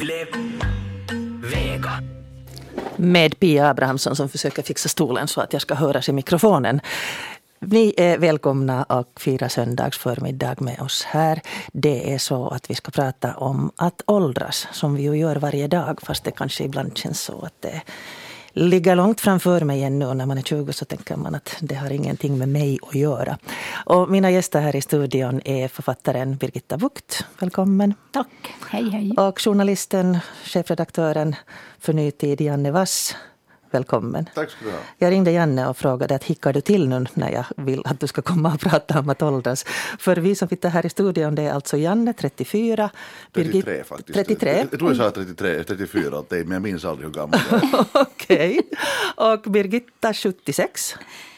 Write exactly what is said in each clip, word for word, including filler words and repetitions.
Yle Vega. Med Pia Abrahamsson som försöker fixa stolen så att jag ska höras i mikrofonen. Ni är välkomna att fira söndagsförmiddag med oss här. Det är så att vi ska prata om att åldras, som vi ju gör varje dag. Fast det kanske ibland känns så att det ligger långt framför mig ännu. När man är tjugo så tänker man att det har ingenting med mig att göra. Och mina gäster här i studion är författaren Birgitta Boucht. Välkommen. Tack. Hej, hej. Och journalisten, chefredaktören för NyTid, Janne Wass. Välkommen. Tack ska du ha. Jag ringde Janne och frågade att hickar du till nu när jag vill att du ska komma och prata om att åldras. För vi som sitter här i studion, det är alltså Janne, trettiofyra. trettiotre Birgit, faktiskt. trettiotre Jag tror jag sa trettiotre, trettiofyra, att det är, men jag minns aldrig hur gammal jag är. Okej. Okay. Och Birgitta, sjuttiosex.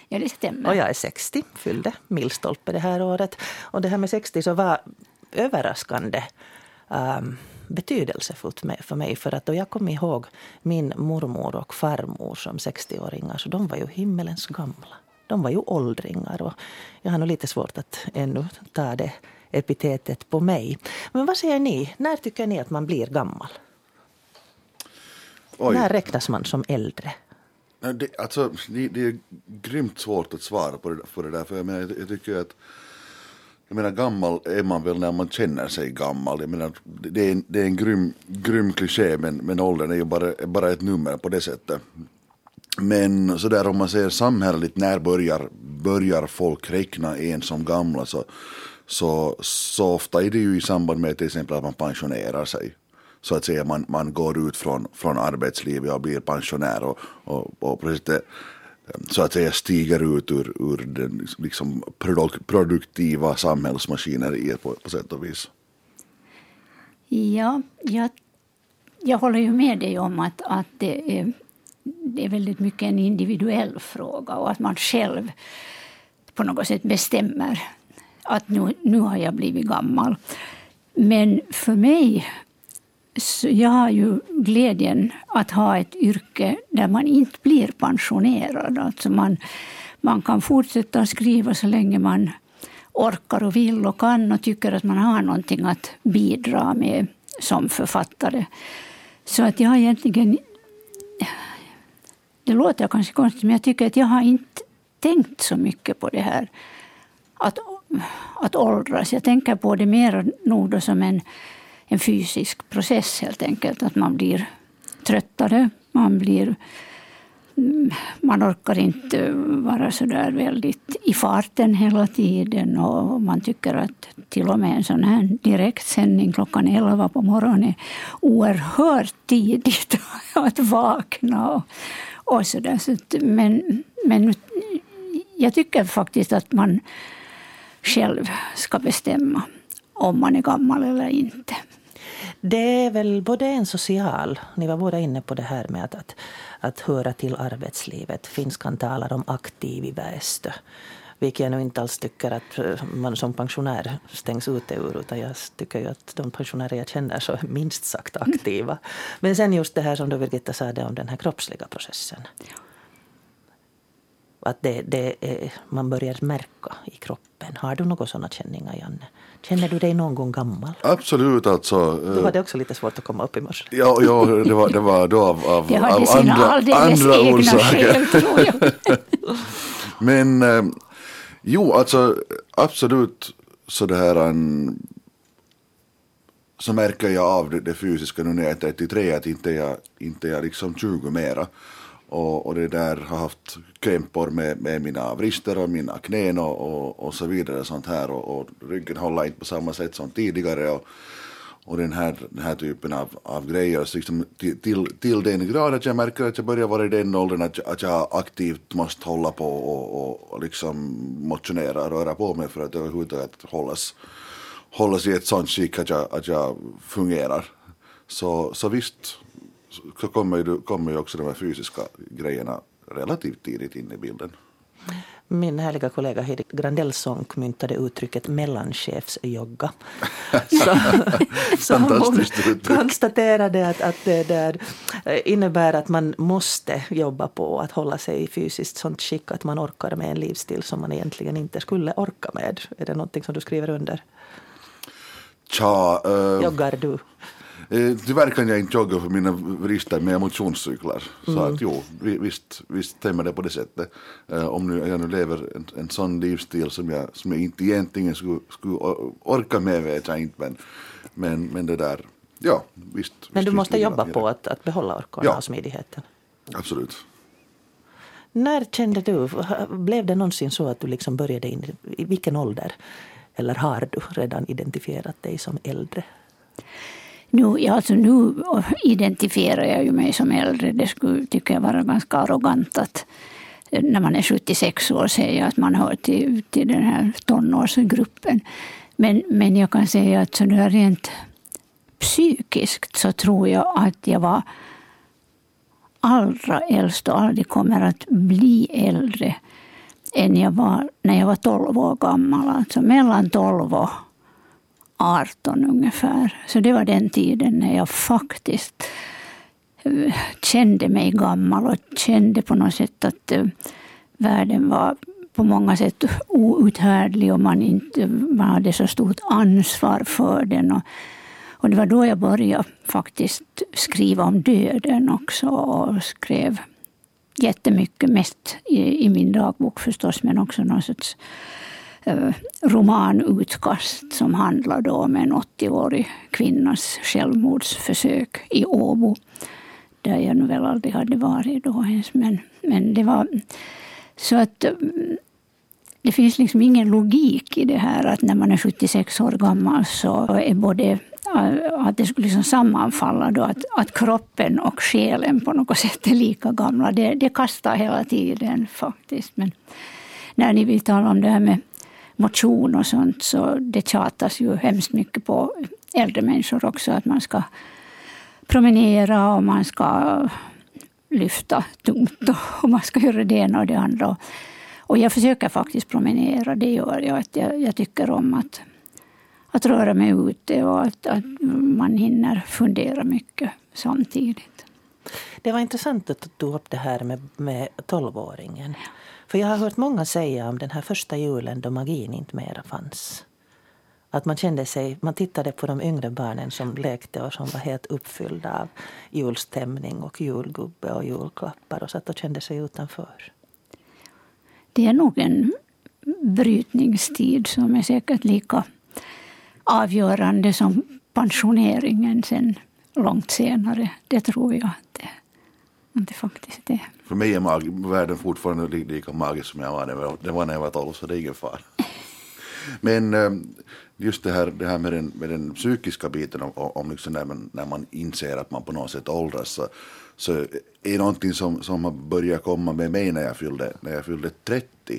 Ja, det stämmer. Och jag är sextio, fyllde milstolpe det här året. Och det här med sextio så var överraskande Um, betydelsefullt för mig, för att då jag kom ihåg min mormor och farmor som sextioåringar, så de var ju himmelens gamla. De var ju åldringar, och jag har nog lite svårt att ännu ta det epitetet på mig. Men vad säger ni? När tycker ni att man blir gammal? Oj. När räknas man som äldre? Det, alltså, det är grymt svårt att svara på det, på det där, för jag, menar, jag tycker att Jag menar, gammal är man väl när man känner sig gammal. Jag menar, det är en, det är en grym, grym kliché, men, men åldern är ju bara, bara ett nummer på det sättet. Men så där om man säger samhället, när börjar, börjar folk räkna en som gamla, så, så, så ofta är det ju i samband med till exempel att man pensionerar sig. Så att säga, man, man går ut från, från arbetslivet och blir pensionär och, och, och precis det. Så att jag stiger ut ur, ur den liksom produktiva samhällsmaskineriet på, på sätt och vis. Ja, jag, jag håller ju med dig om att, att det, är, det är väldigt mycket en individuell fråga. Och att man själv på något sätt bestämmer att nu, nu har jag blivit gammal. Men för mig, så jag har ju glädjen att ha ett yrke där man inte blir pensionerad. Alltså man, man kan fortsätta skriva så länge man orkar och vill och kan och tycker att man har någonting att bidra med som författare. Så att jag egentligen, det låter kanske konstigt, men jag tycker att jag har inte tänkt så mycket på det här. Att, att åldras, jag tänker på det mer nog som en En fysisk process helt enkelt, att man blir tröttare, man blir, man orkar inte vara så där väldigt i farten hela tiden, och man tycker att till och med en sån här direktsändning klockan elva på morgonen är oerhört tidigt att vakna och, och så där. Så, men, men jag tycker faktiskt att man själv ska bestämma om man är gammal eller inte. Det är väl både en social, ni var båda inne på det här med att, att, att höra till arbetslivet. Finskan talar om aktiv i västö, vilket jag nog inte alls tycker att man som pensionär stängs ute ur, utan jag tycker ju att de pensionärer jag känner så är minst sagt aktiva. Mm. Men sen just det här som du Birgitta sa om den här kroppsliga processen. Att det, det är, man börjar märka i kroppen. Har du några sådana känningar, Janne? Känner du dig någon gång gammal? Absolut, alltså. Du hade också lite svårt att komma upp i morse. Ja, ja det, var, det var då av, av, av andra, andra orsaker. Själv, Men, eh, jo, alltså, absolut så det här en, så märker jag av det, det fysiska nu när jag är trettiotre, att inte jag, inte jag liksom tjugo mera. Och, och det där har haft krämpor med, med mina vrister och mina knän och, och, och så vidare sånt här, och, och ryggen håller inte på samma sätt som tidigare, och, och den, här, den här typen av, av grejer så liksom till, till den grad att jag märker att jag börjar vara i den åldern att, att jag aktivt måste hålla på och, och, och liksom motionera och röra på mig för att överhuvudtaget hållas, hållas i ett sånt skick att jag, att jag fungerar. Så, så visst så kommer ju, kommer ju också de här fysiska grejerna relativt tidigt in i bilden. Min härliga kollega Heidi Grandelsonk myntade uttrycket mellanchefsjogga. Så, så hon konstaterade att, att det där innebär att man måste jobba på att hålla sig i fysiskt sånt skick att man orkar med en livsstil som man egentligen inte skulle orka med. Är det någonting som du skriver under? Tja. Äh... Joggar du? Tyvärr kan jag inte jogga för mina vrister med motionscyklar. Mm. Så att jo, visst, visst stämmer det på det sättet. Eh, om nu, jag nu lever en, en sån livsstil som jag, som jag inte egentligen skulle, skulle orka med, vet jag inte. Men, men, men det där, ja, visst. Men visst, du måste jobba på att, att behålla orkarna ja. Och smidigheten. Absolut. När kände du, blev det någonsin så att du liksom började in, i vilken ålder? Eller har du redan identifierat dig som äldre? Nu, ja, alltså nu identifierar jag ju mig som äldre. Det skulle, tycker jag, vara ganska arrogant att när man är sjuttiosex år säger jag att man hör till, till den här tonårsgruppen. Men, men jag kan säga att så där rent psykiskt så tror jag att jag var allra äldst och aldrig kommer att bli äldre än jag var när jag var tolv år gammal. Alltså mellan tolv och arton ungefär. Så det var den tiden när jag faktiskt kände mig gammal och kände på något sätt att världen var på många sätt outhärdlig och man, inte, man hade så stort ansvar för den. Och, och det var då jag började faktiskt skriva om döden också och skrev jättemycket, mest i, i min dagbok förstås, men också någon sorts romanutkast som handlade om en åttioårig kvinnas självmordsförsök i Åbo. Där jag nog väl aldrig hade varit då ens. Men, men det var så att det finns liksom ingen logik i det här att när man är sjuttiosex år gammal så är både att det skulle liksom sammanfalla då att, att kroppen och själen på något sätt är lika gamla. Det, det kastar hela tiden faktiskt, men när ni vill tala om det här med motion och sånt så det tjatas ju hemskt mycket på äldre människor också att man ska promenera och man ska lyfta tungt och man ska göra det ena och det andra. Och jag försöker faktiskt promenera, det gör jag. Att jag, jag tycker om att, att röra mig ute och att, att man hinner fundera mycket samtidigt. Det var intressant att du tog upp det här med, med tolvåringen. För jag har hört många säga om den här första julen då magin inte mera fanns. Att man kände sig, man tittade på de yngre barnen som lekte och som var helt uppfyllda av julstämning och julgubbe och julklappar och satt och kände sig utanför. Det är nog en brytningstid som är säkert lika avgörande som pensioneringen sen långt senare. Det tror jag att det Det faktiskt det. För mig är mag- världen fortfarande lika magisk som jag var. Det var när jag var tolv, så det är ingen fara. Men just det här, det här med, den, med den psykiska biten om, om liksom när, man, när man inser att man på något sätt åldras så, så är någonting som, som har börjat komma med mig när jag fyllde, när jag fyllde trettio.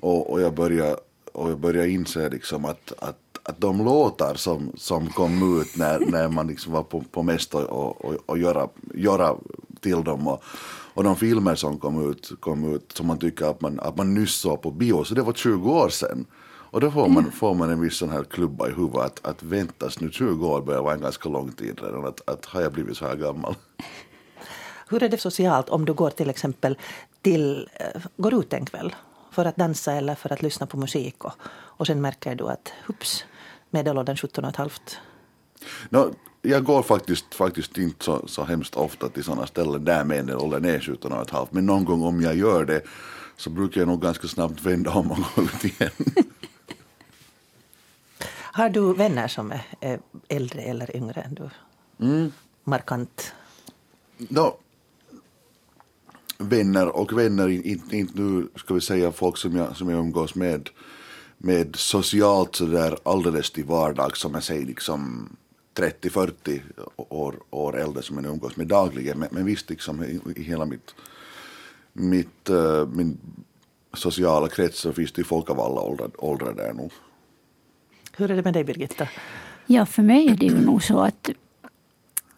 Och, och jag började, och jag började inse liksom att, att att de låtar som, som kom ut när, när man liksom var på, på mest och, och, och göra, göra till dem och, och de filmer som kom ut, kom ut som man tycker att man, att man nyss såg på bio, så det var tjugo år sedan. Och då får man, mm. får man en viss sån här klubba i huvudet att, att väntas nu tjugo år börjar vara en ganska lång tid redan, att, att har jag blivit så här gammal. Hur är det socialt om du går till exempel till, går ut en kväll för att dansa eller för att lyssna på musik och, och sen märker du att hups, medelåldern sjutton och ett halvt. No, jag går faktiskt, faktiskt inte så, så hemskt ofta till sådana ställen där medelåldern är sjutton och ett halvt. Men någon gång om jag gör det så brukar jag nog ganska snabbt vända om och gå ut igen. Har du vänner som är äldre eller yngre än du? Mm. Markant. No. Vänner och vänner, inte, inte nu ska vi säga folk som jag, som jag umgås med med socialt så där alldeles till vardag som jag säger liksom trettio till fyrtio år, år äldre som jag umgås med dagligen, men, men visst liksom i, i hela mitt, mitt uh, min sociala krets så finns det folk av alla åldrar, åldrar där nog. Hur är det med dig, Birgitta? Ja, för mig är det ju nog så att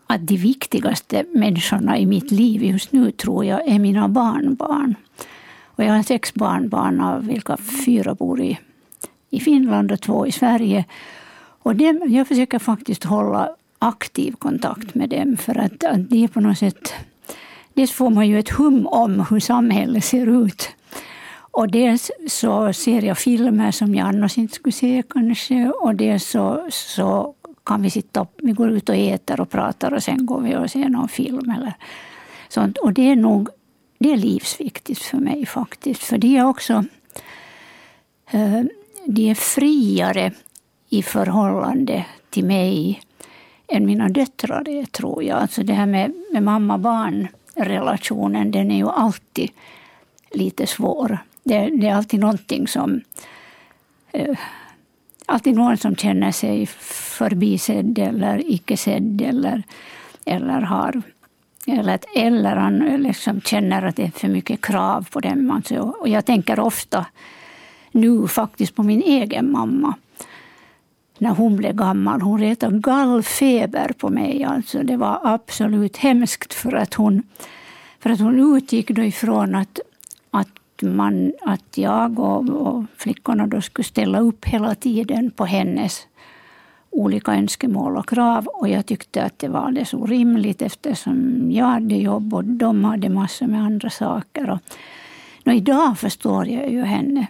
att de viktigaste människorna i mitt liv just nu tror jag är mina barnbarn. Och jag har sex barnbarn av vilka fyra bor i, i Finland och två i Sverige. Och dem, jag försöker faktiskt hålla aktiv kontakt med dem för att, att det är på något sätt... Dels får man ju ett hum om hur samhället ser ut. Och dels så ser jag filmer som jag annars inte skulle se kanske. Och dels så... så kan vi sitta upp, vi går ut och äter och pratar och sen går vi och ser någon film eller sånt. Och det är nog, det är livsviktigt för mig faktiskt. För det är också, det är friare i förhållande till mig än mina döttrar, det tror jag. Alltså det här med, med mamma-barn-relationen, den är ju alltid lite svår. Det, det är alltid någonting som... Eh, alltid någon som känner sig förbisedd eller icke-sedd eller, eller har... Eller, eller han liksom känner att det är för mycket krav på dem. Alltså, och jag tänker ofta nu faktiskt på min egen mamma. När hon blev gammal, hon retade gallfeber på mig. Alltså, det var absolut hemskt för att hon, för att hon utgick då ifrån att, att, man, att jag och, och flickorna då skulle ställa upp hela tiden på hennes olika önskemål och krav. Och jag tyckte att det var det så rimligt eftersom jag hade jobb och de hade massor med andra saker. Och, och idag förstår jag ju henne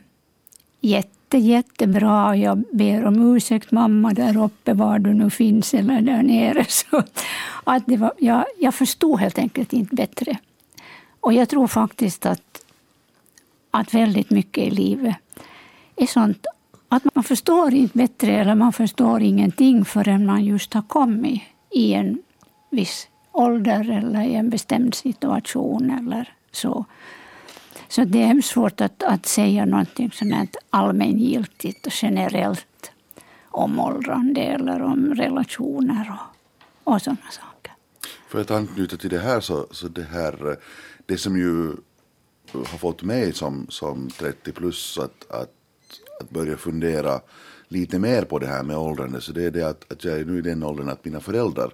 jätte. Det är jättebra. Jag ber om ursäkt, mamma, där uppe var du nu finns eller där nere. Så att det var, jag, jag förstod helt enkelt inte bättre. Och jag tror faktiskt att, att väldigt mycket i livet är sånt att man förstår inte bättre eller man förstår ingenting förrän man just har kommit i en viss ålder eller i en bestämd situation eller så. Så det är hemskt svårt att, att säga någonting som är allmängiltigt och generellt om åldrande eller om relationer och, och sådana saker. För att anknyta till det här så, så det här, det som ju har fått mig som, som trettio plus att, att, att börja fundera lite mer på det här med åldrande, så det är det att, att jag är nu i den åldern att mina föräldrar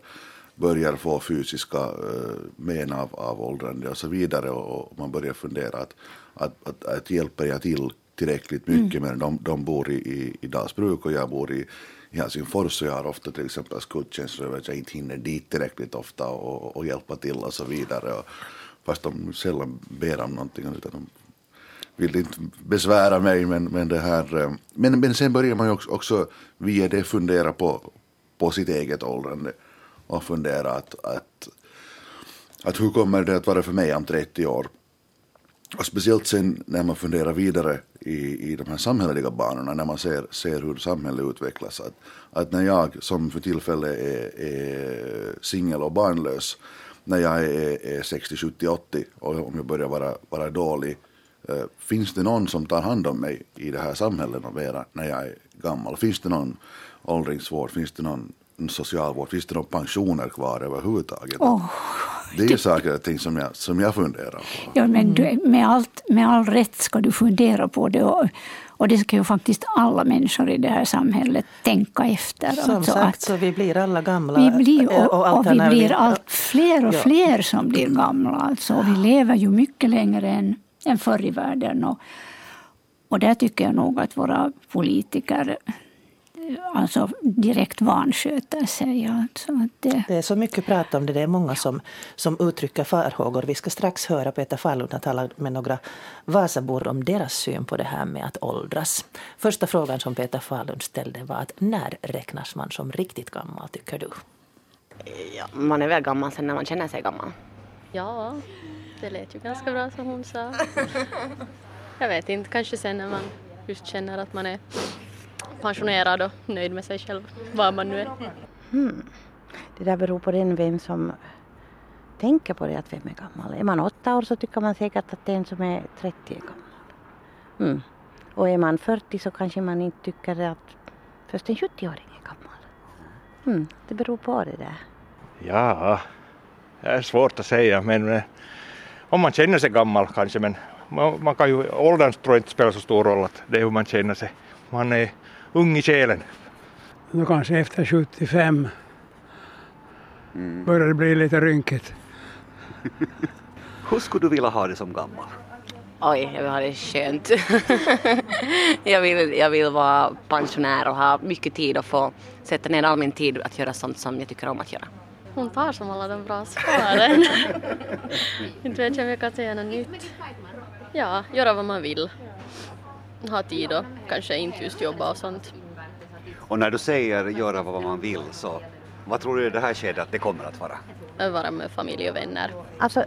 börjar få fysiska uh, men av, av åldrande och så vidare, och, och man börjar fundera att, att, att, att hjälper jag till tillräckligt mycket, mm. men de, de bor i, i, i Dalsbruk och jag bor i, i Helsingfors, så jag har ofta till exempel skuldkänslor över att jag inte hinner dit tillräckligt ofta och, och hjälpa till och så vidare, och fast de sällan ber om någonting utan de vill inte besvära mig, men, men det här men, men sen börjar man ju också, också via det fundera på, på sitt eget åldrande och fundera att, att, att hur kommer det att vara för mig om trettio år? Och speciellt sen när man funderar vidare i, i de här samhälleliga banorna, när man ser, ser hur samhället utvecklas. Att, att när jag som för tillfället är, är singel och barnlös, när jag är, är sextio, sjuttio, åttio och om jag börjar vara, vara dålig, äh, finns det någon som tar hand om mig i det här samhället och vera när jag är gammal? Finns det någon åldringsvård? Finns det någon socialvård, finns det några pensioner kvar överhuvudtaget? Oh, det är ju saker och ting som jag, som jag funderar på. Ja, men du, med, allt, med all rätt ska du fundera på det, och, och det ska ju faktiskt alla människor i det här samhället tänka efter. Som alltså sagt, att så vi blir alla gamla. Vi blir, och, och, och vi blir allt fler och fler ja. som blir gamla. Alltså. Vi lever ju mycket längre än, än förr i världen, och, och där tycker jag nog att våra politiker... Alltså direkt vansköter sig. Alltså det... det är så mycket prat om det. Det är många som, som uttrycker farhågor. Vi ska strax höra Peter Fahlund att tala med några Vasabor om deras syn på det här med att åldras. Första frågan som Peter Fahlund ställde var att när räknas man som riktigt gammal, tycker du? Ja, man är väl gammal sen när man känner sig gammal. Ja, det lät ju ganska bra som hon sa. Jag vet inte, kanske sen när man just känner att man är... pensionerad och nöjd med sig själv, vad man nu är. Mm. Det där beror på den vem som tänker på det, att vem är gammal. Är man åtta år så tycker man säkert att den som är trettio är gammal. Mm. Och är man fyrtio så kanske man inte tycker att först en sjuttioåring är gammal. Mm. Det beror på det där. Ja, det är svårt att säga, men om man känner sig gammal kanske, men man, man kan ju, åldern tror jag inte spelar så stor roll, att det är hur man känner sig. Man är ung i själen. Nu kanske efter sjuttiofem mm. börjar det bli lite rynkigt. Hur skulle du vilja ha det som gammal? Oj, jag vill ha det skönt. jag, vill, jag vill vara pensionär och ha mycket tid och få sätta ner all min tid att göra sånt som jag tycker om att göra. Hon tar som alla de bra svaren. Inte vet jag om jag kan säga något nytt. Ja, göra vad man vill. Ha tid och kanske inte just jobba och sånt. Och när du säger göra vad man vill, så vad tror du det här skedet att det kommer att vara? Att vara med familj och vänner. Alltså,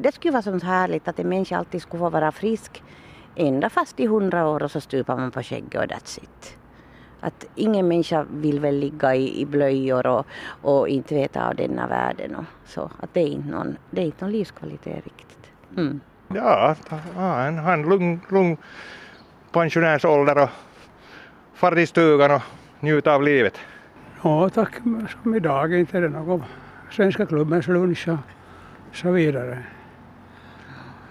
det skulle vara så härligt att en människa alltid skulle få vara frisk ända fast i hundra år och så stupar man på skägget och that's it. Att ingen människa vill väl ligga i, i blöjor och, och inte veta av denna världen. Och så. Att det är inte någon, det är inte någon livskvalitet riktigt. Mm. Ja, han har en lugn, lugn pensionärsålder och far i stugan och njuta av livet. Ja, tack. Som idag inte är det någon Svenska klubbens lunch och så vidare.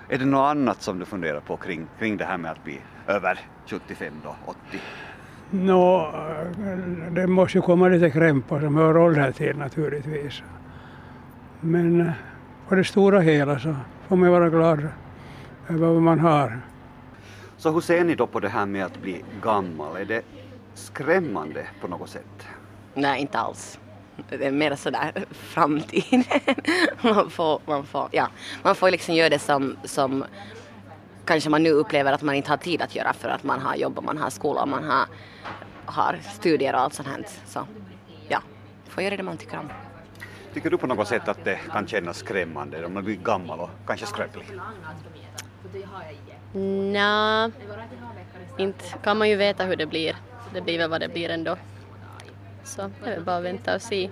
Är det något annat som du funderar på kring, kring det här med att bli över sjuttiofem då, åttio? Nå, det måste ju komma lite krämpor som hör åldern till naturligtvis. Men på det stora hela så får man vara glad över vad man har. Så hur ser ni då på det här med att bli gammal? Är det skrämmande på något sätt? Nej, inte alls. Det är mer sådär framtiden. Man får, man får, ja. Man får liksom göra det som, som kanske man nu upplever att man inte har tid att göra för att man har jobb och man har skola och man har, har studier och allt sånt här. Så ja, får göra det man tycker om. Tycker du på något sätt att det kan kännas skrämmande om man blir gammal och kanske skräcklig? Nej, inte kan man ju veta hur det blir. Det blir väl vad det blir ändå. Så jag vill bara vänta och se.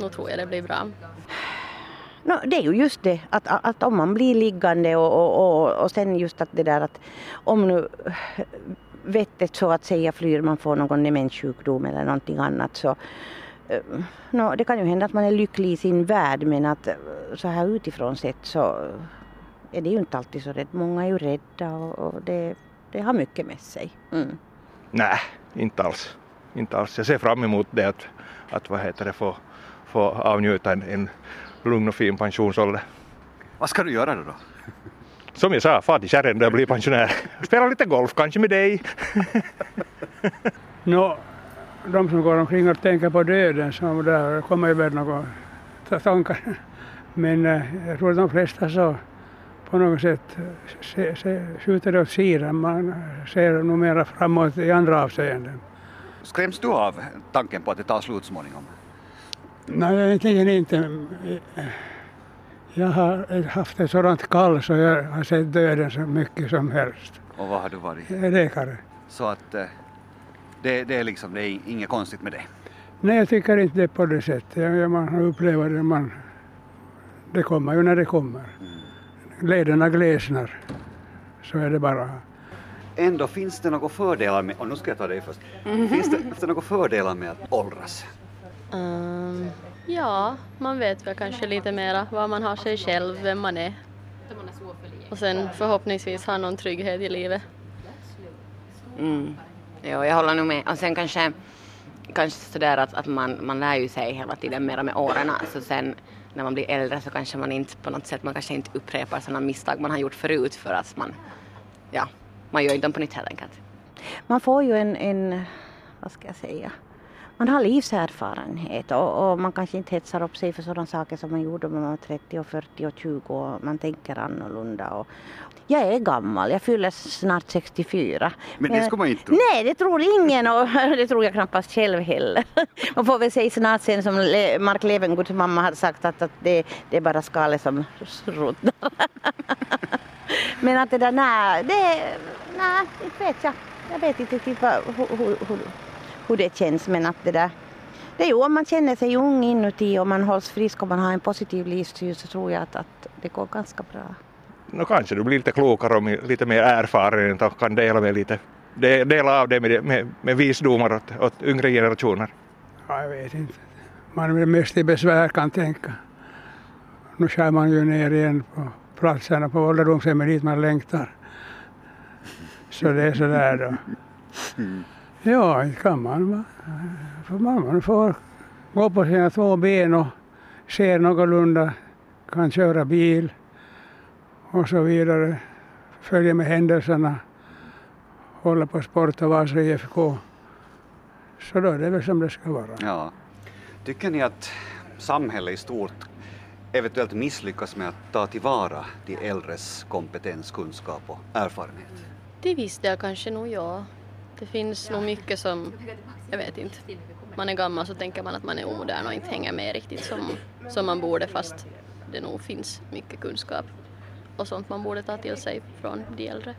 Nu tror jag det blir bra. No, det är ju just det, att, att om man blir liggande och, och, och, och sen just att det där att om nu vettet så att säga flyr, man får någon demenssjukdom eller någonting annat så no, det kan ju hända att man är lycklig i sin värld, men att så här utifrån sett så är det ju inte alltid så rädd. Många är ju rädda och, och det, det har mycket med sig. Mm. Nej, inte alls. Inte alls. Jag ser fram emot det att, att vad heter det, få, få avnjuta en, en lugn och fin pensionsålder. Vad ska du göra då? Som jag sa, far till kärren då jag blir pensionär. Spela lite golf kanske med dig. Nå, de som går omkring och tänker på döden, så där kommer ju väl några tankar. Men jag tror att de flesta så på något sätt se, se, skjuter det åt sidan. Man ser nog mera framåt i andra avseenden. Skräms du av tanken på att det tar slut småningom? Nej, egentligen inte. Jag har haft ett sådant kall så jag har sett döden så mycket som helst. Och vad har du varit? Läkare. Så att det, det är liksom, det är inget konstigt med det? Nej, jag tycker inte det på det sättet. Man upplever det, man, det kommer ju när det kommer. Mm. Lederna glesnar, så är det bara. Ändå finns det några fördelar med, och nu ska jag ta dig först, finns det, finns det några fördelar med att åldras? Um, ja, man vet väl kanske lite mera vad man har sig själv, vem man är. Och sen förhoppningsvis ha någon trygghet i livet. Mm. Ja, jag håller nog med. Och sen kanske, kanske sådär att, att man, man lär ju sig hela tiden mera med åren. Så sen när man blir äldre så kanske man inte på något sätt, man kanske inte upprepar sådana misstag man har gjort förut för att man, ja. Man gör inte dem på nytt helt enkelt. Man får ju en, en, vad ska jag säga, man har livserfarenhet och, och man kanske inte hetsar upp sig för sådana saker som man gjorde när man var trettio och fyrtio och tjugo och man tänker annorlunda. Och jag är gammal, jag fyller snart sextiofyra. Men det ska man inte tro. Nej, det tror ingen och det tror jag knappast själv heller. Man får väl säga snart sen som Mark Levenguds mamma hade sagt att, att det, det är bara skalet som rotar. Men att det där, nej, det, nej, det vet jag. Jag vet inte typ hur, hur, hur det känns, men att det där, det är ju om man känner sig ung inuti och man hålls frisk och man har en positiv livsstil så tror jag att, att det går ganska bra. Nå, kanske du blir lite klokare och lite mer erfaren och kan dela, med lite, dela av det med, med, med visdomar åt, åt yngre generationer. Ja, jag vet inte. Man är mest i besvär kan tänka. Nu kör man ju ner igen på platserna på ålderdomshemmen dit man längtar. Så det är sådär då. Ja, inte kan man. För man får gå på sina två ben och ser någorlunda, kan köra bil och så vidare. Följer med händelserna, håller på sport och Vasa I F K. Så då är det väl som det ska vara. Ja. Tycker ni att samhället i stort eventuellt misslyckas med att ta tillvara de äldres kompetens, kunskap och erfarenhet? Det visste jag kanske nog, ja. Det finns nog mycket som, jag vet inte, man är gammal så tänker man att man är omodern och inte hänger med riktigt som, som man borde, fast det nog finns mycket kunskap och sånt man borde ta till sig från de äldre.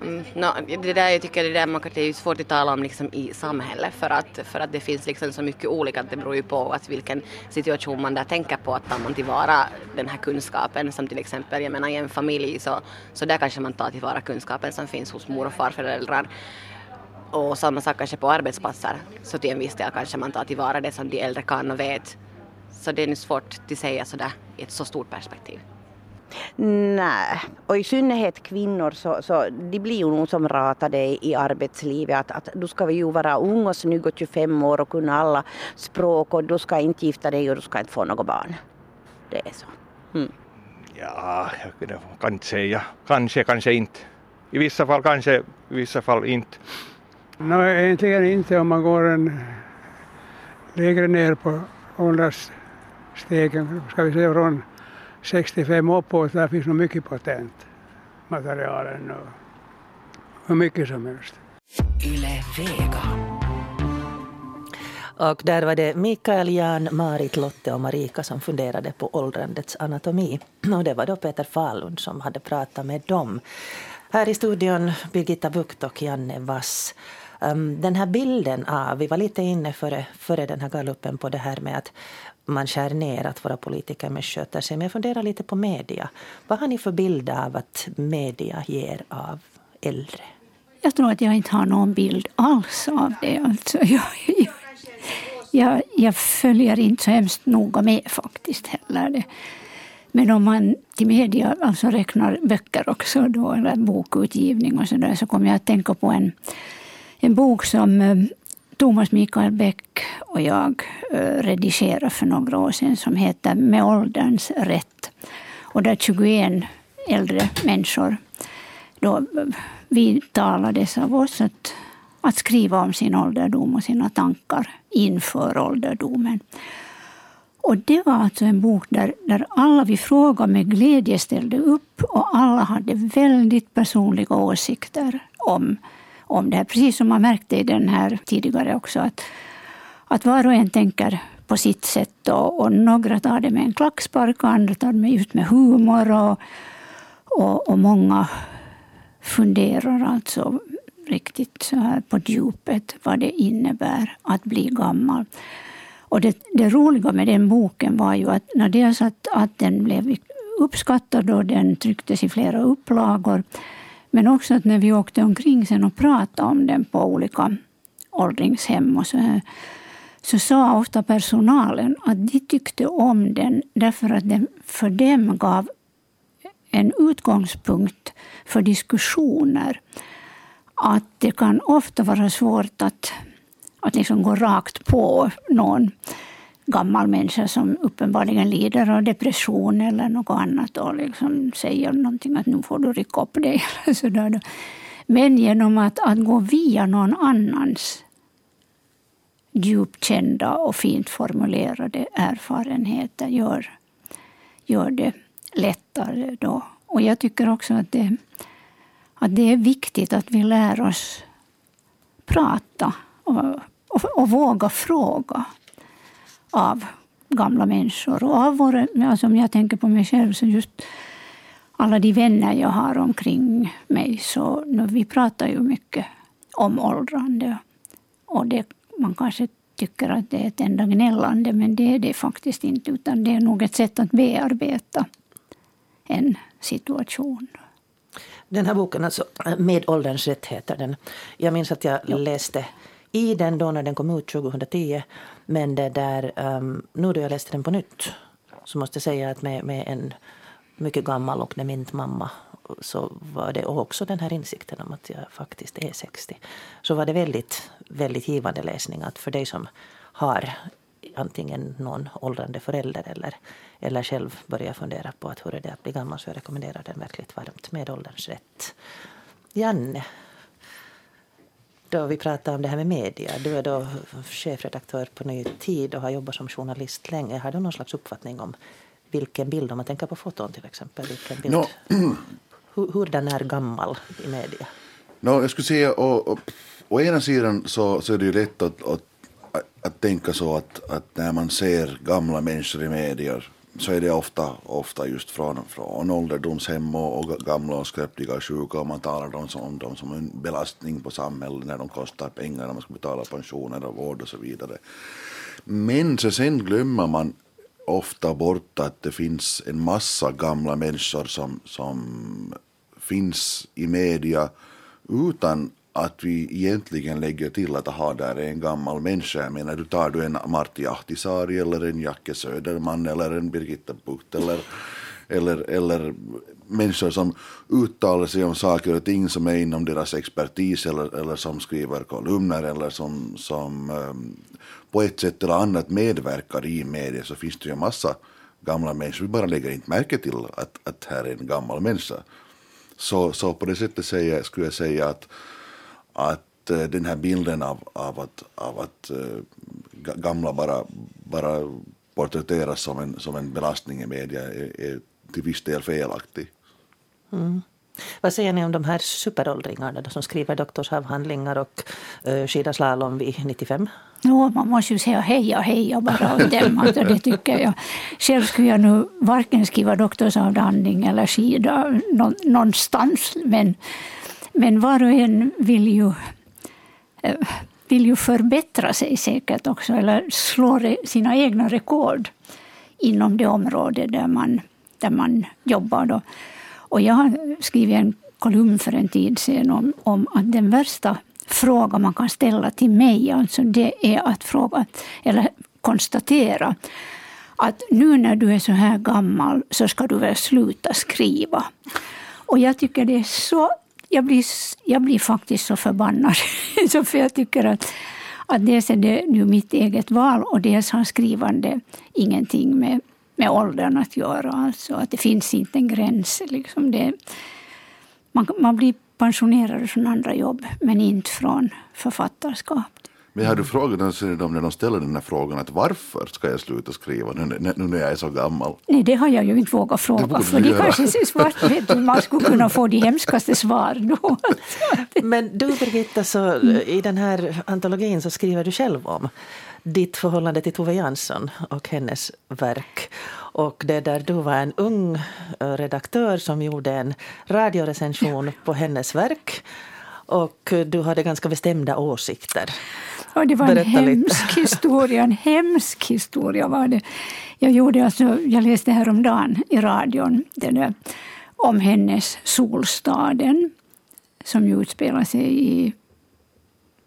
Mm, no, det där, jag tycker det där man kan, det är svårt att tala om liksom i samhället för att, för att det finns liksom så mycket olika, att det beror ju på att vilken situation man där tänker på, att tar man tillvara den här kunskapen som till exempel, jag menar i en familj så, så där kanske man tar tillvara kunskapen som finns hos mor och farföräldrar. Och samma sak kanske på arbetsplatser, så till en viss del kanske man tar tillvara det som de äldre kan och vet. Så det är svårt att säga sådär i ett så stort perspektiv. Nej, och i synnerhet kvinnor så, så de blir ju nog som ratade i arbetslivet att, att du ska ju vara ung och snygg och tjugofem år och kunna alla språk och du ska inte gifta dig och du ska inte få något barn. Det är så. Mm. Ja, jag kan säga. Kanske, kanske inte. I vissa fall kanske, i vissa fall inte. Nej, egentligen inte om man går en lägre ner på åldersstegen, ska vi säga från sextiofem uppåt, där finns nog mycket potent materialen och, och mycket som helst. Yle Vega. Och där var det Mikael, Jan, Marit, Lotte och Marika som funderade på åldrandets anatomi. Och det var då Peter Fahlund som hade pratat med dem. Här i studion Birgitta Boucht och Janne Wass. Den här bilden av, vi var lite inne före, före den här galluppen på det här med att man skär ner, att våra politiker missköter sig. Men jag funderar lite på media. Vad har ni för bild av att media ger av äldre? Jag tror att jag inte har någon bild alls av det. Alltså, jag, jag, jag, jag följer inte så hemskt noga med faktiskt heller det. Men om man till media alltså räknar böcker också då, eller bokutgivning och sådär, så kommer jag att tänka på en, en bok som Thomas Mikael Bäck och jag redigerade för några år sedan som heter Med ålderns rätt. Och där tjugoett äldre människor då vi talades av oss att, att skriva om sin ålderdom och sina tankar inför ålderdomen. Och det var alltså en bok där, där alla vi frågade med glädje ställde upp och alla hade väldigt personliga åsikter om, om det här. Precis som man märkte i den här tidigare också att, att var och en tänker på sitt sätt och, och några tar det med en klackspark och andra tar det ut med humor och, och, och många funderar alltså riktigt så här på djupet vad det innebär att bli gammal. Och det, det roliga med den boken var ju att när dels att, att den blev uppskattad och den trycktes i flera upplagor, men också att när vi åkte omkring sen och pratade om den på olika åldringshem och så här, så sa ofta personalen att de tyckte om den därför att den för dem gav en utgångspunkt för diskussioner. Att det kan ofta vara svårt att Att liksom gå rakt på någon gammal människa som uppenbarligen lider av depression eller något annat och liksom säger någonting att nu får du rycka upp dig. Men genom att, att gå via någon annans djupt kända och fint formulerade erfarenheter gör, gör det lättare då. Och jag tycker också att det, att det är viktigt att vi lär oss prata. Och, och, och våga fråga av gamla människor. Och av våra, alltså om jag tänker på mig själv så just alla de vänner jag har omkring mig. Så nu, vi pratar ju mycket om åldrande. Och det, man kanske tycker att det är ett enda gnällande, men det är det faktiskt inte. Utan det är nog ett sätt att bearbeta en situation. Den här boken, alltså, Med ålderns rätt heter den. Jag minns att jag läste i den då när den kom ut tjugohundratio, men det där, um, nu då jag läste den på nytt så måste jag säga att med, med en mycket gammal och dement mamma så var det också den här insikten om att jag faktiskt är sextio. Så var det väldigt, väldigt givande läsning att för dig som har antingen någon åldrande förälder eller, eller själv börjar fundera på att hur är det att bli gammal, så jag rekommenderar den verkligt varmt, Med ålderns rätt. Janne, då vi pratar om det här med media. Du är då chefredaktör på NyTid och har jobbat som journalist länge. Har du någon slags uppfattning om vilken bild, om man tänker på foton till exempel? Vilken bild? No. Hur, hur den är gammal i media? No, jag skulle säga, och, och, å ena sidan så, så är det ju lätt att, att, att tänka så att, att när man ser gamla människor i medier så är det ofta, ofta just från, från ålderdomshem och, och gamla och skröpliga och sjuka, och man talar om, om dem som en belastning på samhället när de kostar pengar, när man ska betala pensioner och vård och så vidare. Men så sen glömmer man ofta bort att det finns en massa gamla människor som, som finns i media utan att vi egentligen lägger till att ha där en gammal människa. Jag menar, du tar du en Martti Ahtisaari eller en Jacob Söderman eller en Birgitta Boucht eller, eller, eller människor som uttalar sig om saker och ting som är inom deras expertis eller, eller som skriver kolumner eller som, som um, på ett sätt eller annat medverkar i media, så finns det ju en massa gamla människor. Vi bara lägger inte märke till att, att här är en gammal människa. Så, så på det sättet säga, skulle jag säga att att äh, den här bilden av, av att, av att äh, gamla bara, bara porträtteras som en, som en belastning i media är, är till viss del felaktig. Mm. Vad säger ni om de här superåldringarna som skriver doktorsavhandlingar och äh, skidar slalom vid nittiofem? No, man måste ju säga heja, heja bara åt dem, alltså, det tycker jag. Själv skulle jag nu varken skriva doktorsavhandling eller skida nå- någonstans, men Men var och en vill ju, vill ju förbättra sig säkert också, eller slå sina egna rekord inom det område där man, där man jobbar då. Och jag har skrivit en kolumn för en tid sedan om, om att den värsta frågan man kan ställa till mig, alltså det är att fråga, eller konstatera att nu när du är så här gammal så ska du väl sluta skriva. Och jag tycker det är så... Jag blir, jag blir faktiskt så förbannad. Så för jag tycker att, att dels är det nu mitt eget val och dels har skrivande ingenting med, med åldern att göra. Alltså att det finns inte en gräns. Liksom det, man, man blir pensionerad från andra jobb men inte från författarskap. Men har du frågat dem när de ställer den här frågan att varför ska jag sluta skriva nu, nu när jag är så gammal? Nej, det har jag ju inte vågat fråga. Det för det kanske är svårt, vet du, man skulle kunna få de hemskaste svar då. Men du, Birgitta, så i den här antologin så skriver du själv om ditt förhållande till Tove Jansson och hennes verk. Och det där du var en ung redaktör som gjorde en radiorecension på hennes verk. Och du hade ganska bestämda åsikter. Ja, det var Berätta en hemsk lite. historia, en hemsk historia var det. Jag gjorde alltså, jag läste häromdagen i radion det där, om hennes Solstaden som ju utspelar sig i,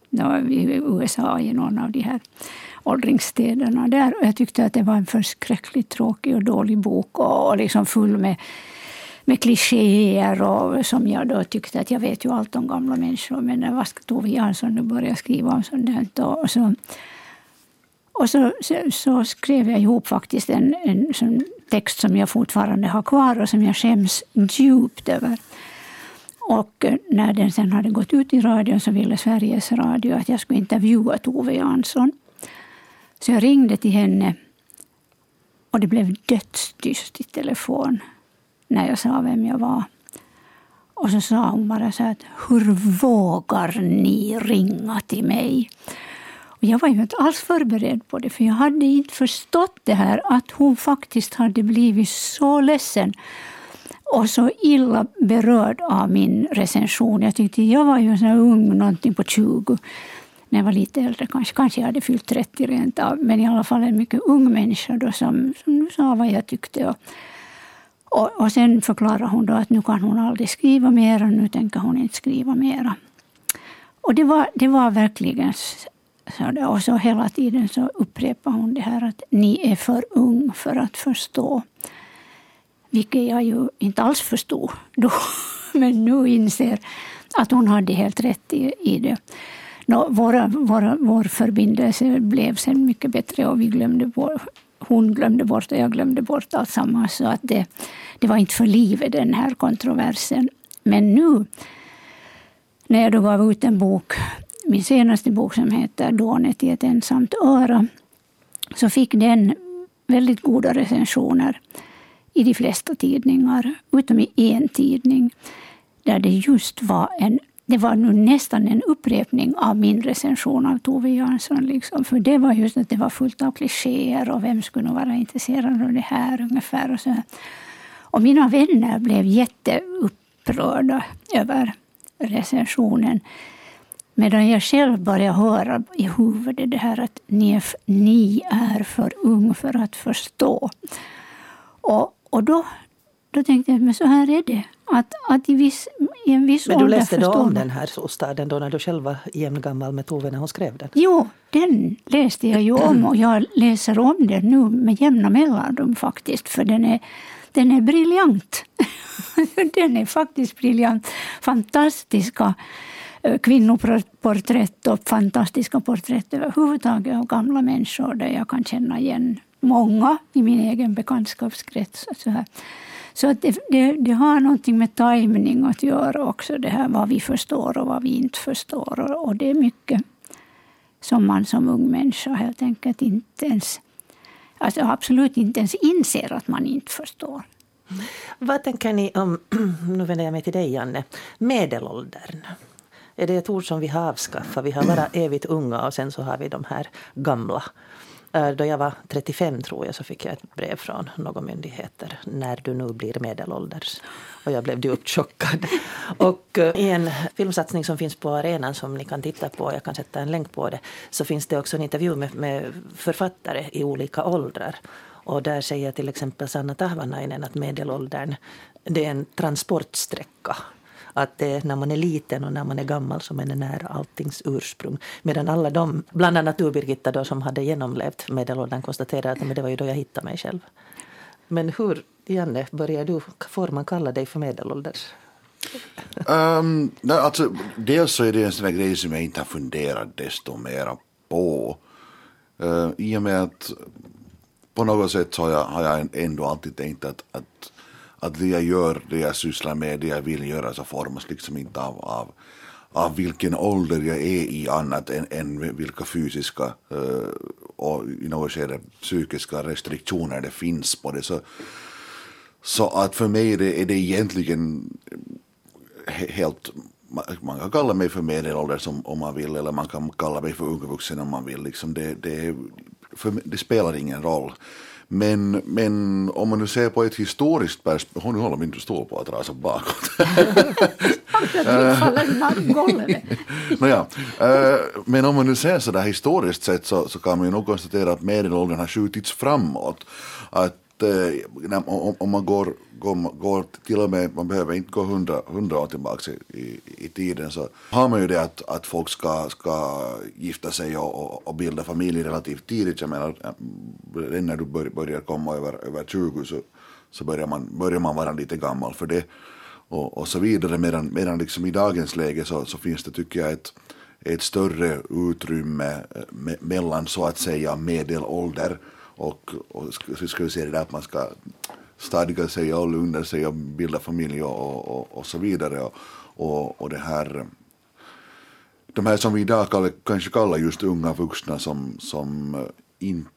ja, i U S A, i någon av de här åldringsstäderna där. Och jag tyckte att det var en förskräckligt tråkig och dålig bok och, och liksom full med med klichéer och som jag då tyckte att jag vet ju allt om gamla människor, men när Tove Jansson nu började skriva om sånt där, och så, och så, så, så skrev jag ihop faktiskt en, en sån text som jag fortfarande har kvar och som jag skäms djupt över. Och när den sen hade gått ut i radion så ville Sveriges Radio att jag skulle intervjua Tove Jansson. Så jag ringde till henne och det blev dödstyst i telefon när jag sa vem jag var. Och så sa hon bara så att hur vågar ni ringa till mig? Och jag var ju inte alls förberedd på det, för jag hade inte förstått det här att hon faktiskt hade blivit så ledsen och så illa berörd av min recension. Jag tyckte jag var ju så ung, någonting på tjugo. När jag var lite äldre kanske, kanske jag hade fyllt trettio rent av, men i alla fall en mycket ung människa då som, som sa vad jag tyckte och Och, och sen förklarar hon då att nu kan hon aldrig skriva mer och nu tänker hon inte skriva mer. Och det var, det var verkligen så. Och så hela tiden så upprepar hon det här att ni är för ung för att förstå. Vilket jag ju inte alls förstod då. Men nu inser att hon hade helt rätt i, i det. Nå, våra, våra, vår förbindelse blev sen mycket bättre och vi glömde vår... Hon glömde bort och jag glömde bort allt sammans. Så att det, det var inte för livet den här kontroversen. Men nu när jag då gav ut en bok, min senaste bok som heter Dånet i ett ensamt öra, så fick den väldigt goda recensioner i de flesta tidningar, utom i en tidning där det just var en det var nu nästan en upprepning av min recension av Tove Jansson. Liksom. För det var just att det var fullt av klichéer och vem skulle nog vara intresserad av det här ungefär. Och, så här. Och mina vänner blev jätteupprörda över recensionen. Medan jag själv började höra i huvudet det här att ni är, ni är för ung för att förstå. Och, och då, då tänkte jag, men så här är det. Att, att i, viss, i en viss ålder förstår. Men du läste då om den här staden då när du själv var jämngammal med Tove när hon skrev den? Jo, den läste jag ju om och jag läser om den nu med jämna mellanrum faktiskt. För den är, den är briljant. Den är faktiskt briljant. Fantastiska kvinnoporträtt och fantastiska porträtt överhuvudtaget av gamla människor där jag kan känna igen många i min egen bekantskapskrets. Så, här. Så att det, det, det har någonting med tajmning att göra också, det här vad vi förstår och vad vi inte förstår. Och, och det är mycket som man som ung människa helt enkelt inte ens, alltså absolut inte ens inser att man inte förstår. Vad tänker ni om, nu vänder jag mig till dig Janne, medelåldern? Är det ett ord som vi har avskaffat? Vi har bara evigt unga och sen så har vi de här gamla. Då jag var trettiofem tror jag så fick jag ett brev från några myndigheter. När du nu blir medelålders. Och jag blev djupt chockad. Och i en filmsatsning som finns på arenan som ni kan titta på, jag kan sätta en länk på det. Så finns det också en intervju med, med författare i olika åldrar. Och där säger till exempel Sanna Tahvanainen att medelåldern det är en transportsträcka. Att det är när man är liten och när man är gammal som man är nära alltings ursprung. Medan alla de, bland annat du Birgitta då, som hade genomlevt medelåldern konstaterade att men det var ju då jag hittade mig själv. Men hur, Janne, börjar du, får man kalla dig för medelålders? Um, nej, alltså, dels så är det en sån här grej som jag inte har funderat desto mera på. Uh, I och med att på något sätt så har jag, har jag ändå alltid tänkt att, att Att det jag gör, det jag sysslar med, det jag vill göra så formas liksom inte av, av, av vilken ålder jag är i annat än, än vilka fysiska uh, och i något skede psykiska restriktioner det finns på det. Så, så att för mig det, är det egentligen helt, man kan kalla mig för medelålder som, om man vill eller man kan kalla mig för ungvuxen om man vill. Liksom det, det, för mig, det spelar ingen roll. Men, men om man nu ser på ett historiskt perspektiv... Hon håller min stål på att rasa bakåt. no, ja. Men om man nu ser sådär historiskt sett så, så kan man ju nog konstatera att medelåldern har skjutits framåt. Att, eh, om, om man går, går, går till och med... Man behöver inte gå hundra, hundra år tillbaka i, i tiden så har man ju det att, att folk ska, ska gifta sig och, och, och bilda familj relativt tidigt. Jag menar... när du börjar komma över, över tjugo så, så börjar, man, börjar man vara lite gammal för det och, och så vidare. Medan, medan liksom i dagens läge så, så finns det tycker jag ett, ett större utrymme me, mellan så att säga medelålder och, och så ska vi se det där att man ska stadga sig och lugna sig och bilda familj och, och, och så vidare och, och, och det här... De här som vi idag kallar, kanske kallar just unga vuxna som, som inte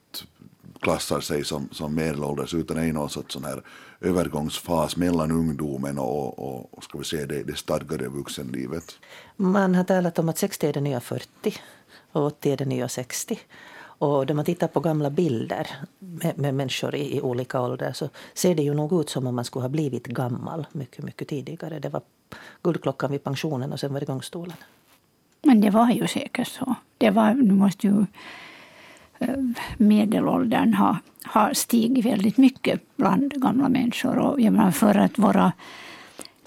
klassar sig som, som medelålders utan är någon sorts sån här övergångsfas mellan ungdomen och, och, och ska vi säga det, det stadgade vuxenlivet. Man har talat om att sextio är det nya fyrtio och åttio är det nya sextio. Och när man tittar på gamla bilder med, med människor i, i olika åldrar så ser det ju nog ut som om man skulle ha blivit gammal mycket, mycket tidigare. Det var guldklockan vid pensionen och sen var det gångstolen. Men det var ju säkert så. Det var, nu måste ju medelåldern har, har stigit väldigt mycket bland gamla människor. Och jag menar för att våra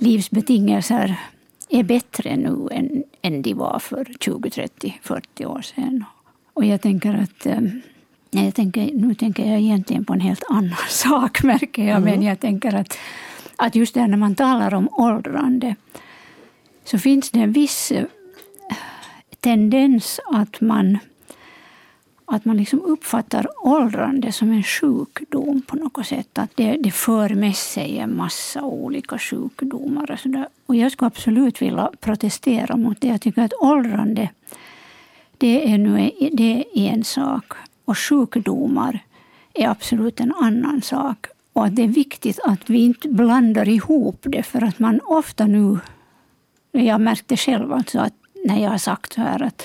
livsbetingelser är bättre nu än, än de var för tjugo, trettio, fyrtio år sedan. Och jag tänker att, jag tänker, nu tänker jag egentligen på en helt annan sak märker jag, mm. men jag tänker att, att just där när man talar om åldrande så finns det en viss tendens att man Att man liksom uppfattar åldrande som en sjukdom på något sätt. Att det, det för med sig en massa olika sjukdomar. Och, så där. Och jag skulle absolut vilja protestera mot det. Jag tycker att åldrande, det är, nu, det är en sak. Och sjukdomar är absolut en annan sak. Och det är viktigt att vi inte blandar ihop det. För att man ofta nu Jag märkte själv alltså att när jag har sagt så här att,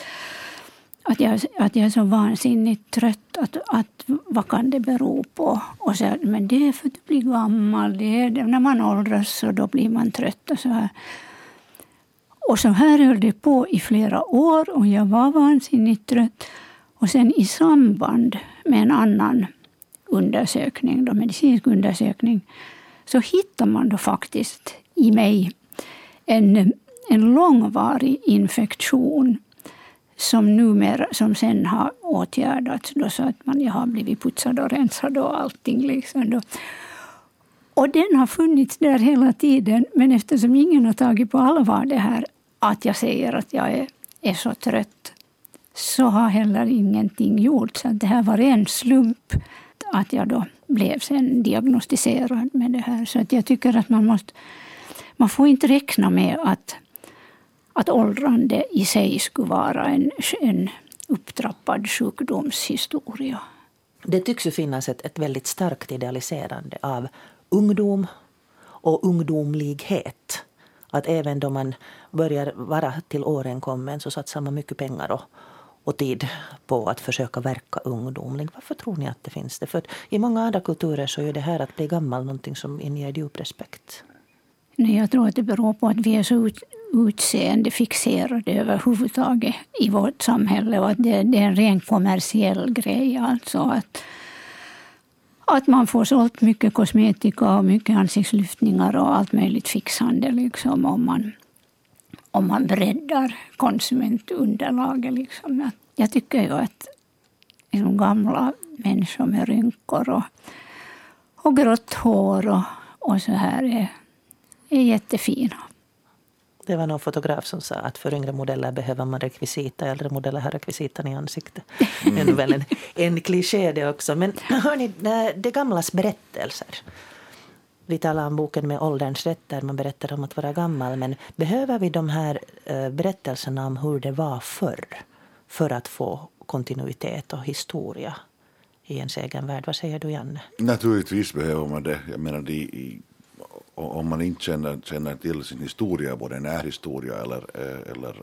att, jag, att jag är så vansinnigt trött, att, att vad kan det bero på? Och så, men det är för att bli gammal, det är, när man åldras så då blir man trött och så här. Och så här höll det på i flera år och jag var vansinnigt trött. Och sen i samband med en annan undersökning, då medicinsk undersökning, så hittar man då faktiskt i mig en, en långvarig infektion som numera, som sen har åtgärdats då, så att man, jag har blivit putsad och rensad och allting liksom då. Och den har funnits där hela tiden, men eftersom ingen har tagit på allvar det här att jag säger att jag är, är så trött, så har heller ingenting gjort. Så det här var en slump att jag då blev sen diagnostiserad med det här. Så att jag tycker att man måste, man får inte räkna med att, att åldrande i sig skulle vara en, en upptrappad sjukdomshistoria. Det tycks ju finnas ett, ett väldigt starkt idealiserande av ungdom och ungdomlighet. Att även då man börjar vara till åren kommen så satsar man mycket pengar och, och tid på att försöka verka ungdomlig. Varför tror ni att det finns det? För i många andra kulturer så är det här att bli gammal någonting som inger djup respekt. Nej, jag tror att det beror på att vi är så ut, utseende fixerade överhuvudtaget i vårt samhälle. Och att det, det är en ren kommersiell grej alltså att... Att man får sålt mycket kosmetika och mycket ansiktslyftningar och allt möjligt fixande liksom, om man, om man breddar konsumentunderlaget. Liksom. Jag tycker ju att liksom, gamla människor med rynkor och, och grått hår och, och så här är, är jättefina. Det var någon fotograf som sa att för yngre modeller behöver man rekvisita, äldre modeller har rekvisitan i ansiktet. Mm. Det är väl en, en kliché det också. Men hörni, det gamlas berättelser. Vi talar om boken Med ålderns rätt där man berättar om att vara gammal. Men behöver vi de här berättelserna om hur det var förr för att få kontinuitet och historia i ens egen värld? Vad säger du, Janne? Naturligtvis behöver man det. Jag menar det i... Om man inte känner, känner till sin historia, både närhistoria eller, eller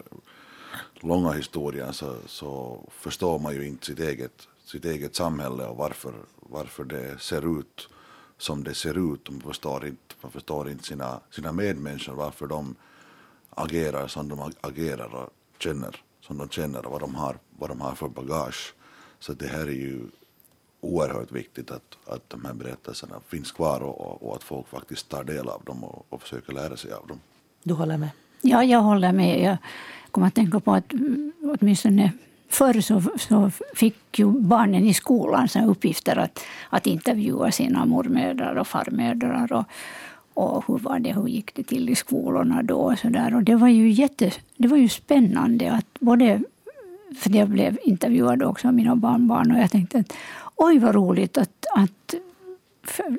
långa historia, så, så förstår man ju inte sitt eget, sitt eget samhälle och varför, varför det ser ut som det ser ut. Man förstår inte, man förstår inte sina, sina medmänniskor, varför de agerar som de agerar och känner som de känner och vad de har, vad de har för bagage. Så det här är ju oerhört viktigt att, att de här berättelserna finns kvar och, och att folk faktiskt tar del av dem och, och försöker lära sig av dem. Du håller med? Ja, jag håller med. Jag kommer att tänka på att åtminstone förr så, så fick ju barnen i skolan så uppgifter att, att intervjua sina mormödrar och farmödrar och, och hur var det, hur gick det till i skolorna då och så där. Och det var ju jätte, det var ju spännande att både, för jag blev intervjuad också av mina barnbarn och jag tänkte att oj vad roligt att, att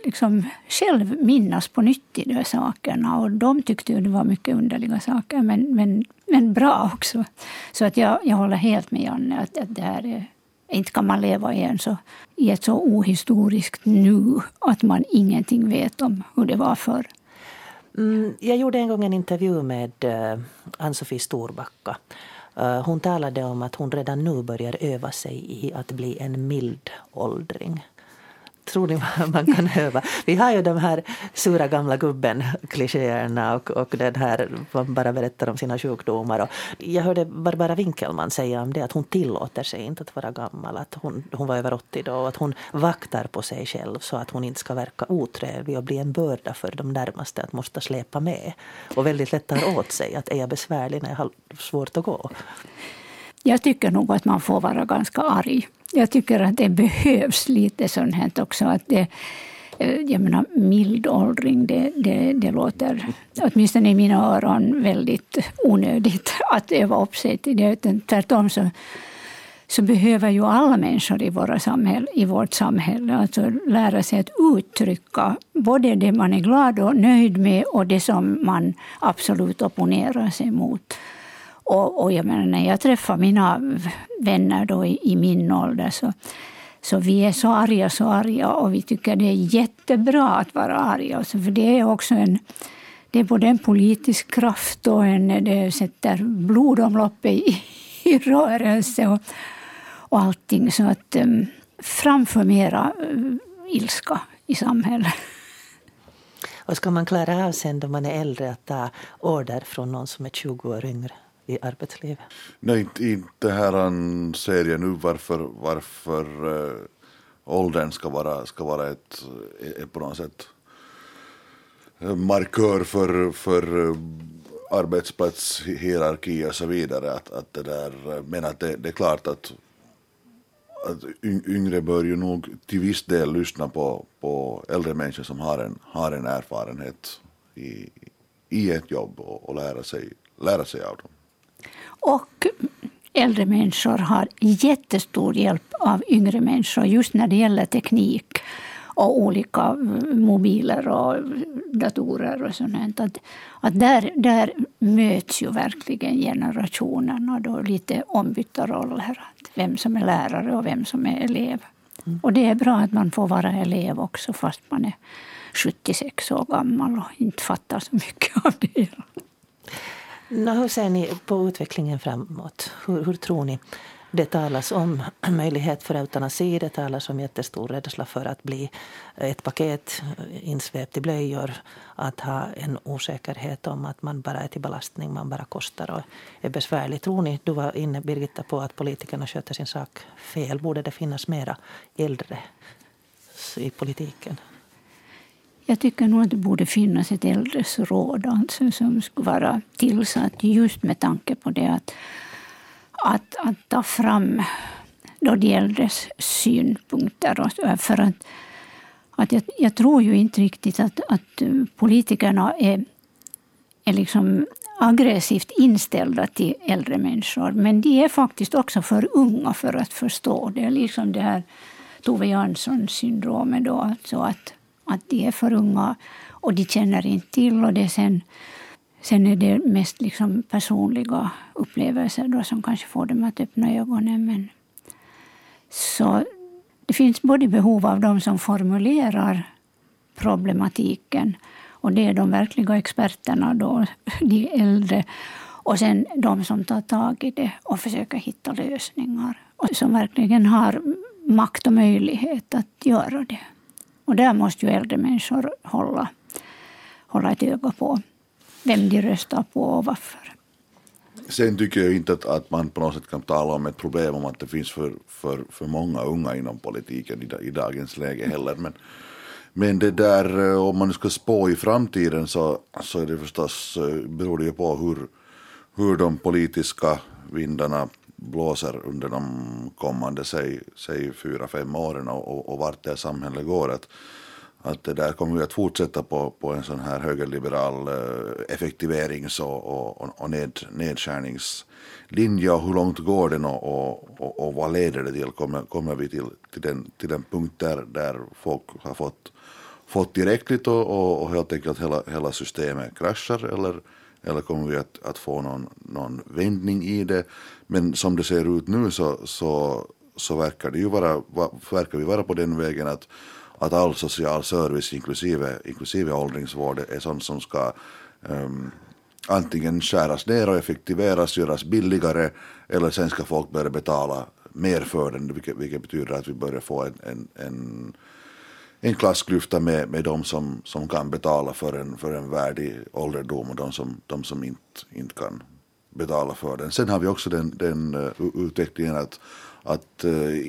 liksom själv minnas på nytt i de här sakerna. Och de tyckte ju det var mycket underliga saker, men, men, men bra också. Så att jag, jag håller helt med Janne att, att det här är, inte kan man leva i, en så, i ett så ohistoriskt nu att man ingenting vet om hur det var förr. Mm, jag gjorde en gång en intervju med uh, Ann-Sofie Storbacka. Hon talade om att hon redan nu börjar öva sig i att bli en mild åldring. Tror ni man kan öva? Vi har ju de här sura gamla gubben-klichéerna och, och den här man bara berättar om sina sjukdomar. Och jag hörde Barbara Winkelman säga om det att hon tillåter sig inte att vara gammal. Att hon, hon var över åttio då och att hon vaktar på sig själv så att hon inte ska verka otrevlig och bli en börda för de närmaste att måste släpa med. Och väldigt lätt tar åt sig att är jag besvärlig när jag har svårt att gå. Jag tycker nog att man får vara ganska arg. Jag tycker att det behövs lite sånt här också. Att det, jag menar, mild åldring, det, det, det låter åtminstone i mina öron väldigt onödigt att öva upp sig till det. Utan tvärtom så, så behöver ju alla människor i, våra samhälle, i vårt samhälle alltså lära sig att uttrycka både det man är glad och nöjd med och det som man absolut opponerar sig mot. Och, och jag menar, när jag träffar mina vänner då i, i min ålder så, så vi är så arga, så arga och vi tycker det är jättebra att vara arga. För det är också en, det är både en politisk kraft och en, det sätter blodomloppet i, i rörelse och, och allting. Så att um, framför mera um, ilska i samhället. Och ska man klara av sen då man är äldre att ta order från någon som är tjugo år yngre i arbetslivet? Nej, inte här ser jag nu varför, varför uh, åldern ska vara, ska vara ett, ett på något sätt markör för, för arbetsplatshierarki och så vidare. Att, att det där, men att det, det är klart att, att yngre bör ju nog till viss del lyssna på, på äldre människor som har en, har en erfarenhet i, i ett jobb och, och lära sig, lära sig av dem. Och äldre människor har jättestor hjälp av yngre människor just när det gäller teknik och olika mobiler och datorer och sånt. Att, att där, där möts ju verkligen generationerna och då lite ombytta roller. Vem som är lärare och vem som är elev. Mm. Och det är bra att man får vara elev också fast man är sjuttiosex år gammal och inte fattar så mycket av det. No, hur ser ni på utvecklingen framåt? Hur, hur tror ni? Det talas om möjlighet för eutanasi, det talas om jättestor rädsla för att bli ett paket insvept i blöjor. Att ha en osäkerhet om att man bara är till belastning, man bara kostar och är besvärlig. Tror ni, du var inne Birgitta på att politikerna sköter sin sak fel. Borde det finnas mera äldre i politiken? Jag tycker nog att det borde finnas ett äldresråd alltså, som skulle vara tillsatt just med tanke på det att Att, att ta fram då de äldres synpunkter. Och för att, att jag, jag tror ju inte riktigt att, att politikerna är, är liksom aggressivt inställda till äldre människor. Men de är faktiskt också för unga för att förstå. Det är liksom det här Tove Janssons syndromet då. Alltså att, att de är för unga och de känner inte till och det sen... Sen är det mest liksom personliga upplevelser då som kanske får dem att öppna ögonen. Men så det finns både behov av de som formulerar problematiken och det är de verkliga experterna då, de äldre. Och sen de som tar tag i det och försöker hitta lösningar och som verkligen har makt och möjlighet att göra det. Och där måste ju äldre människor hålla, hålla ett öga på. Vem de röstar på och varför. Sen tycker jag inte att, att man på något sätt kan tala om ett problem om att det finns för, för, för många unga inom politiken i, i dagens läge heller. Men, men det där, om man ska spå i framtiden så, så är det förstås, beror det ju på hur, hur de politiska vindarna blåser under de kommande, säg, säg fyra, fem åren och, och vart det samhället går att Att det där kommer att fortsätta på, på en sån här högerliberal effektiverings- och, och, och ned, nedskärningslinje. Och hur långt går den och, och, och, och vad leder det till? Kommer, kommer vi till, till, den, till den punkt där, där folk har fått, fått tillräckligt och, och, och helt enkelt hela, hela systemet kraschar? Eller, eller kommer vi att, att få någon, någon vändning i det? Men som det ser ut nu så, så, så verkar, det ju vara, verkar vi vara på den vägen att att all social service inklusive, inklusive åldringsvård är sånt som ska um, antingen skäras ner och effektiveras, göras billigare eller sen ska folk börja betala mer för den, vilket, vilket betyder att vi börjar få en, en, en, en klassklyfta med, med de som, som kan betala för en, för en värdig ålderdom och de som, de som inte, inte kan betala för den. Sen har vi också den, den uh, utvecklingen att att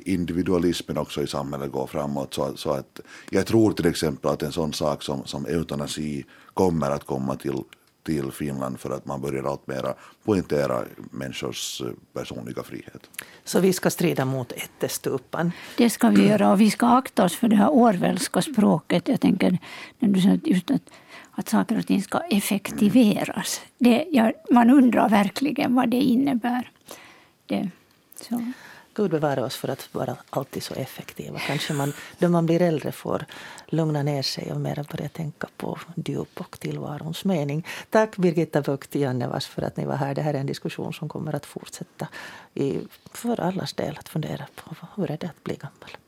individualismen också i samhället går framåt. Så, så att jag tror till exempel att en sån sak som, som eutanasi kommer att komma till, till Finland för att man börjar allt mera poängtera människors personliga frihet. Så vi ska strida mot ättestupan? Det ska vi göra och vi ska akta oss för det här orwellska språket. Jag tänker när du sa just att, att saker och ting ska effektiveras. Det, ja, man undrar verkligen vad det innebär. Det, så... Gud bevara oss för att vara alltid så effektiva. Kanske man, då man blir äldre får lugna ner sig och mer börja tänka på djup och tillvarons mening. Tack Birgitta Boucht och Janne Wass för att ni var här. Det här är en diskussion som kommer att fortsätta i, för allas del att fundera på hur är det att bli gammal.